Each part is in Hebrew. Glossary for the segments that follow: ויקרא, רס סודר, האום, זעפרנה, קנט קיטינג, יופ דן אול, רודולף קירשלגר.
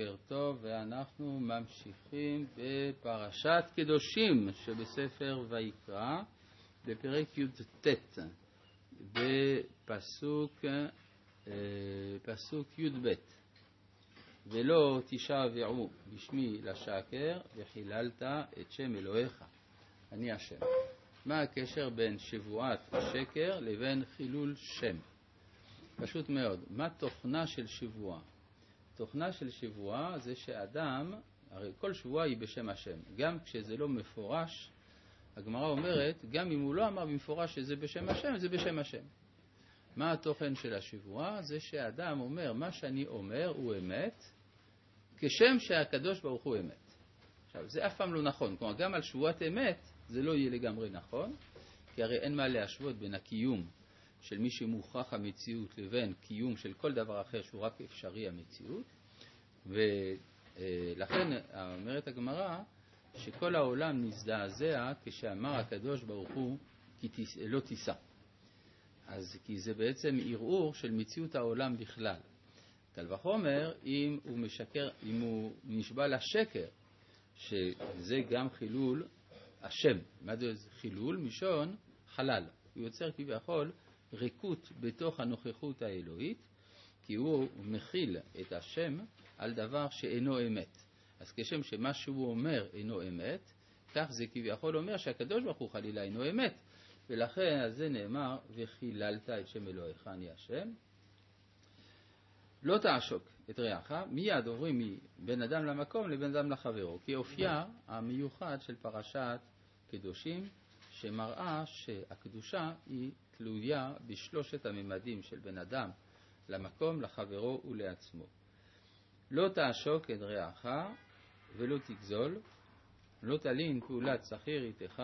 בוקר טוב, ואנחנו ממשיכים בפרשת קדושים שבספר ויקרא, בפרק י"ט, בפסוק י"ב. ולא תשעבעו בשמי לשקר וחיללת את שם אלוהיך, אני השם. מה הקשר בין שבועת שקר לבין חילול שם? פשוט מאוד. מה תוכנה של שבועה? תוכנה של שבועה זה שאדם, הרי כל שבועה היא בשם השם, גם כשזה לא מפורש. הגמרא אומרת, גם אם הוא לא אמר במפורש שזה בשם השם, זה בשם השם. מה התוכן של השבועה? זה שאדם אומר, מה שאני אומר הוא אמת, כשם שהקדוש ברוך הוא אמת. עכשיו, זה אף פעם לא נכון. כלומר, גם על שבועת אמת זה לא יהיה לגמרי נכון, כי הרי אין מה להשוות בין הקיום של מי שמוכח המציאות לבין קיום של כל דבר אחר שהוא רק אפשרי המציאות. ולכן אומרת הגמרא שכל העולם נזדעזע כשאמר הקדוש ברוך הוא כי לא תישא. אז כי זה בעצם ערעור של מציאות העולם בכלל. קל וחומר אם הוא משקר, אם הוא נשבע לשקר, שזה גם חילול השם. מה זה חילול? משון חלל. הוא יוצר כביכול ריקות בתוך הנוכחות האלוהית, כי הוא מכיל את השם על דבר שאינו אמת. אז כשם שמה שהוא אומר אינו אמת, כך זה כביכול אומר שהקדוש ברוך הוא חלילה אינו אמת. ולכן זה נאמר, וחיללת את שם אלוהיך, אני השם. לא תעשוק את רעך, מיד עוברים מבין אדם למקום לבין אדם לחברו, כי אופייה המיוחד של פרשת קדושים, שמראה שהקדושה היא תלויה בשלושת הממדים של בן אדם למקום, לחברו ולעצמו. לא תעשוק את רעך ולא תגזול, לא תלין פעולת שכיר איתך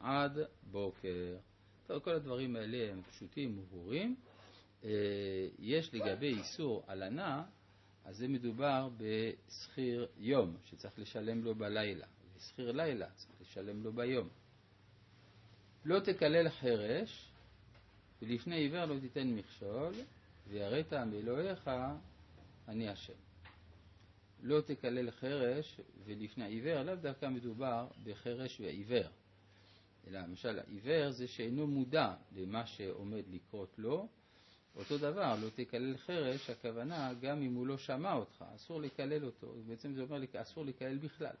עד בוקר. טוב, כל הדברים האלה הם פשוטים וברורים. יש לגבי איסור הלנה, אז זה מדובר בשכיר יום שצריך לשלם לו בלילה, ושכיר לילה צריך לשלם לו ביום. לא תקלל חרש, ולפני עיוור לא תיתן מכשול, ויראת מאלוהיך, אני השם. לא תקלל חרש, ולפני עיוור, לאו דווקא מדובר בחרש ועיוור. אלא למשל, עיוור זה שאינו מודע למה שעומד לקרות לו. אותו דבר, לא תקלל חרש, הכוונה גם אם הוא לא שמע אותך, אסור לקלל אותו. בעצם זה אומר, אסור לקלל בכלל.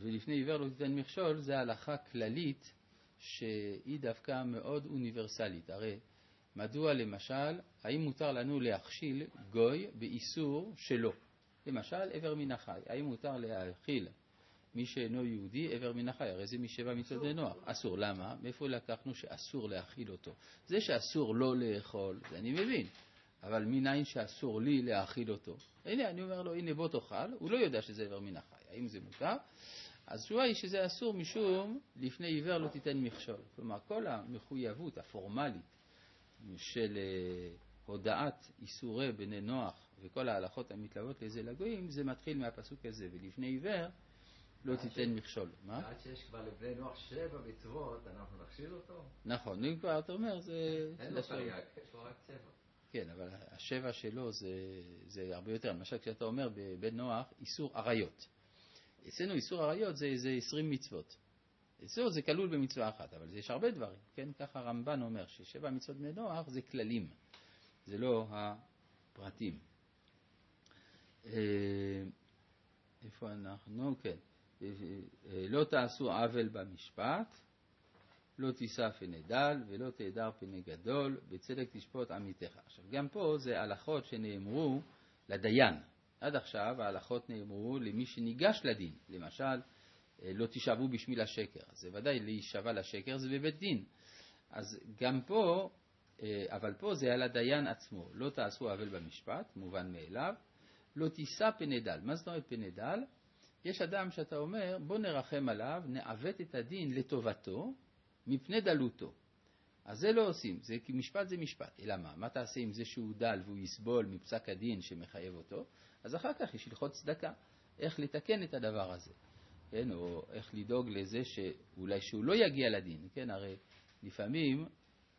ולפני עיוור לא תיתן מכשול, זה הלכה כללית שהיא דווקא מאוד אוניברסלית. הרי מדוע למשל, האם מותר לנו להכשיל גוי באיסור שלו? למשל, איבר מן החי. האם מותר להאכיל מי שאינו יהודי איבר מן החי? הרי זה משבע מצוות נוח. אסור. למה? מאיפה לקחנו שאסור להאכיל אותו? זה שאסור לא לאכול, זה אני מבין. אבל מניין שאסור לי להאכיל אותו? הנה, אני אומר לו, הנה בוא תאכל, הוא לא יודע שזה איבר מן החי. האם זה מותר? אז שווה היא שזה אסור משום לפני עיוור לא תיתן מכשול. כלומר, כל המחויבות הפורמלית של הודעת איסורי בני נוח וכל ההלכות המתלוות לזה לגויים, זה מתחיל מהפסוק הזה, ולפני עיוור לא תיתן מכשול. מה? עד שיש כבר לבני נוח שבע מצוות, אנחנו נכשיל אותו? נכון, אם כבר אתה אומר, זה אין לו תרי"ג, יש לו רק צבע. כן, אבל השבע שלו זה הרבה יותר. למשל, כשאתה אומר בבן נוח, איסור עריות. אצלנו איסור עריות זה 20 מצוות. איסור זה כלול במצווה אחת, אבל יש הרבה דברים. כן, ככה הרמב"ן אומר ששבע מצוות בן נוח זה כללים. זה לא הפרטים. איפה אנחנו? כן. לא תעשו עוול במשפט. לא תישא פני דל ולא תהדר פני גדול, בצדק תשפוט עמיתך. עכשיו גם פה זה הלכות שנאמרו לדיין. עד עכשיו ההלכות נאמרו למי שניגש לדין. למשל, לא תשבו בשמי לשקר. זה ודאי להישבע לשקר זה בבית דין. אז גם פה, אבל פה זה על הדיין עצמו. לא תעשו עוול במשפט, מובן מאליו. לא תישא פני דל. מה זאת אומרת פני דל? יש אדם שאתה אומר, בוא נרחם עליו, נעוות את הדין לטובתו, מפני דלותו. אז זה לא עושים, זה כי משפט זה משפט. אלא מה? מה תעשה עם זה שהוא דל והוא יסבול מפסק הדין שמחייב אותו? אז אחר כך יש הלכות צדקה. איך לתקן את הדבר הזה? כן, או איך לדאוג לזה שאולי שהוא לא יגיע לדין. כן, הרי לפעמים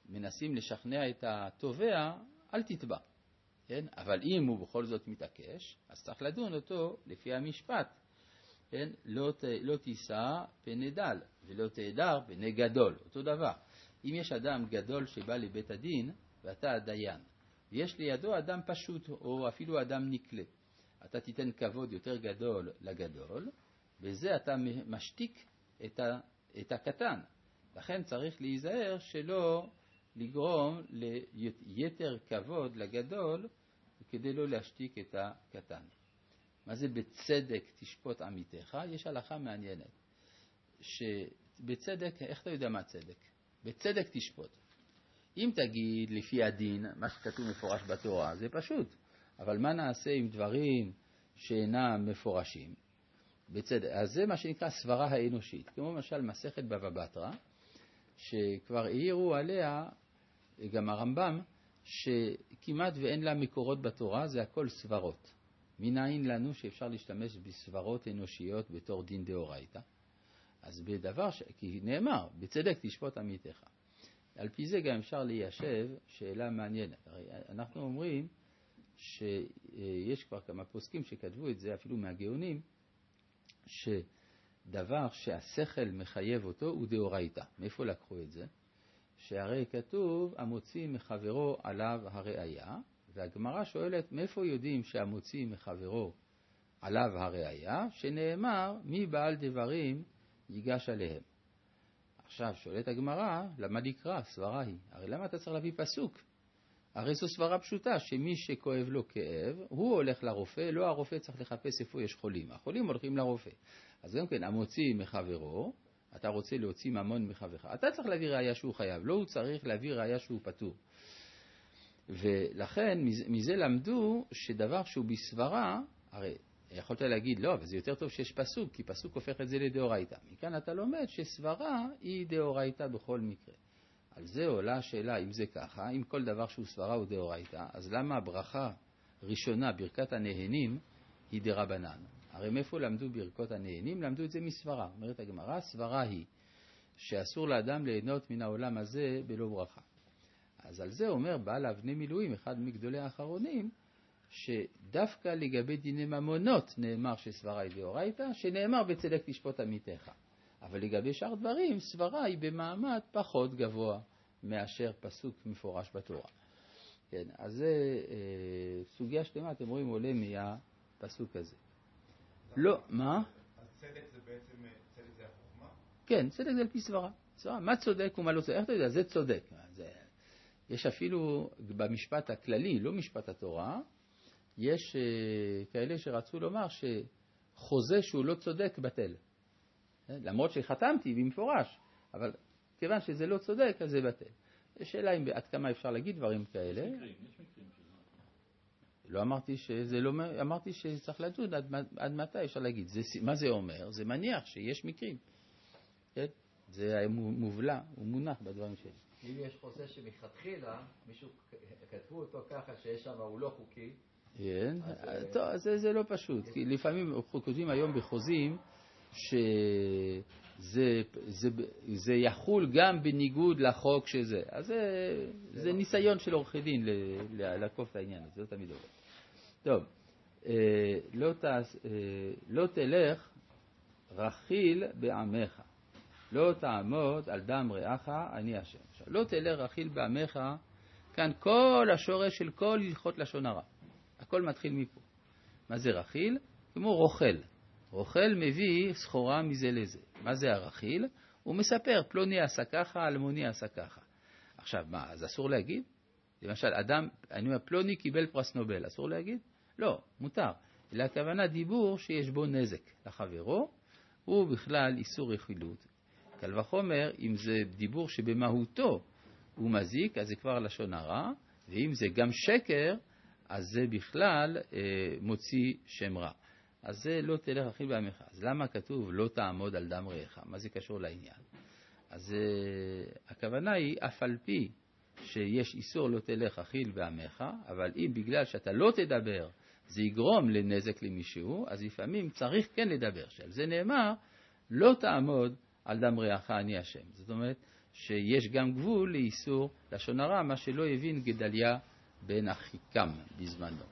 מנסים לשכנע את התובע, אל תתבע. כן? אבל אם הוא בכל זאת מתעקש, אז צריך לדון אותו לפי המשפט. כן? לא תישא פני דל, ולא תהדר פני גדול. אותו דבר. אם יש אדם גדול שבא לבית הדין, ואתה הדיין, ויש לידו אדם פשוט, או אפילו אדם נקלה, אתה תיתן כבוד יותר גדול לגדול, וזה אתה משתיק את הקטן. לכן צריך להיזהר שלא לגרום ליתר כבוד לגדול, כדי לא להשתיק את הקטן. מה זה בצדק תשפוט עמיתך? יש הלכה מעניינת. שבצדק, איך אתה יודע מה צדק? בצדק תשפוט. אם תגיד לפי הדין, מה שכתוב מפורש בתורה, זה פשוט. אבל מה נעשה עם דברים שאינם מפורשים? בצדק. אז זה מה שנקרא סברה האנושית. כמו למשל מסכת בבא בתרא, שכבר העירו עליה גם הרמב"ם, שכמעט ואין לה מקורות בתורה, זה הכל סברות. מניין לנו שאפשר להשתמש בסברות אנושיות בתור דין דאורייתא? אז בדבר, כי נאמר, בצדק תשפוט עמיתך. על פי זה גם אפשר ליישב שאלה מעניינת. הרי אנחנו אומרים שיש כבר כמה פוסקים שכתבו את זה, אפילו מהגאונים, שדבר שהשכל מחייב אותו הוא דאורייתא. מאיפה לקחו את זה? שהרי כתוב, המוציא מחברו עליו הראיה, והגמרא שואלת, מאיפה יודעים שהמוציא מחברו עליו הראיה, שנאמר, מי בעל דברים ייגש עליהם. עכשיו שואלת הגמרא, למה לקרא? סברה היא. הרי למה אתה צריך להביא פסוק? הרי זו סברה פשוטה, שמי שכואב לו כאב, הוא הולך לרופא, לא הרופא צריך לחפש איפה יש חולים. החולים הולכים לרופא. אז גם כן, המוציא מחברו, אתה רוצה להוציא ממון מחברך. אתה צריך להביא ראיה שהוא חייב, לא הוא צריך להביא ראיה שהוא פטור. ולכן, מזה למדו שדבר שהוא בסברה, הרי יכולת להגיד, לא, אבל זה יותר טוב שיש פסוק, כי פסוק הופך את זה לדאורייתא. מכאן אתה לומד שסברה היא דאורייתא בכל מקרה. על זה עולה השאלה, אם זה ככה, אם כל דבר שהוא סברה הוא דאורייתא, אז למה הברכה ראשונה, ברכת הנהנים, היא דרבנן? הרי מאיפה למדו ברכות הנהנים? למדו את זה מסברה. אומרת הגמרא, סברה היא שאסור לאדם ליהנות מן העולם הזה בלא ברכה. אז על זה אומר בעל אבני מילואים, אחד מגדולי האחרונים, שדווקא לגבי דיני ממונות נאמר שסברה היא דאורייתא, שנאמר בצדק תשפוט עמיתך. אבל לגבי שאר דברים, סברה היא במעמד פחות גבוה מאשר פסוק מפורש בתורה. כן, אז זה סוגיה שלמה, אתם רואים, עולה מהפסוק הזה. לא, מה? אז צדק זה בעצם, צדק זה החוכמה? כן, צדק זה על פי סברה. מה צודק ומה לא צודק? איך אתה יודע? זה צודק. יש אפילו במשפט הכללי, לא משפט התורה, יש כאלה שרצו לומר שחוזה שהוא לא צודק בטל. למרות שחתמתי במפורש, אבל כיוון שזה לא צודק, אז זה בטל. יש שאלה אם עד כמה אפשר להגיד דברים כאלה. יש מקרים, יש מקרים. לא אמרתי שזה לא, אמרתי שצריך לדון עד מתי אפשר להגיד. מה זה אומר? זה מניח שיש מקרים. כן? זה מובלע, הוא מונח בדברים שלי. אם יש חוזה שמתחילה, מישהו כתבו אותו ככה שיש שם, הוא לא חוקי. כן, טוב, זה לא פשוט. כי לפעמים כותבים היום בחוזים שזה יחול גם בניגוד לחוק שזה. אז זה ניסיון של עורכי דין לעקוף את העניין הזה, לא תמיד עובד. טוב, לא תלך רכיל בעמך, לא תעמוד על דם רעך, אני השם. לא תלך רכיל בעמך, כאן כל השורש של כל הלכות לשון הרע. הכל מתחיל מפה. מה זה רכיל? כמו רוכל. רוכל מביא סחורה מזה לזה. מה זה הרכיל? הוא מספר, פלוני עשה ככה, אלמוני עשה ככה. עכשיו, מה, אז אסור להגיד? למשל, אדם, אני אומר, פלוני קיבל פרס נובל, אסור להגיד? לא, מותר. אלא הכוונה דיבור שיש בו נזק לחברו, הוא בכלל איסור רכילות. קל וחומר, אם זה דיבור שבמהותו הוא מזיק, אז זה כבר לשון הרע, ואם זה גם שקר, אז זה בכלל מוציא שם רע. אז זה לא תלך רכיל בעמך. אז למה כתוב לא תעמוד על דם רעך? מה זה קשור לעניין? אז הכוונה היא, אף על פי שיש איסור לא תלך רכיל בעמך, אבל אם בגלל שאתה לא תדבר, זה יגרום לנזק למישהו, אז לפעמים צריך כן לדבר. שעל זה נאמר, לא תעמוד על דם רעך אני השם. זאת אומרת, שיש גם גבול לאיסור לשון הרע, מה שלא הבין גדליה בן אחיקם בזמנו.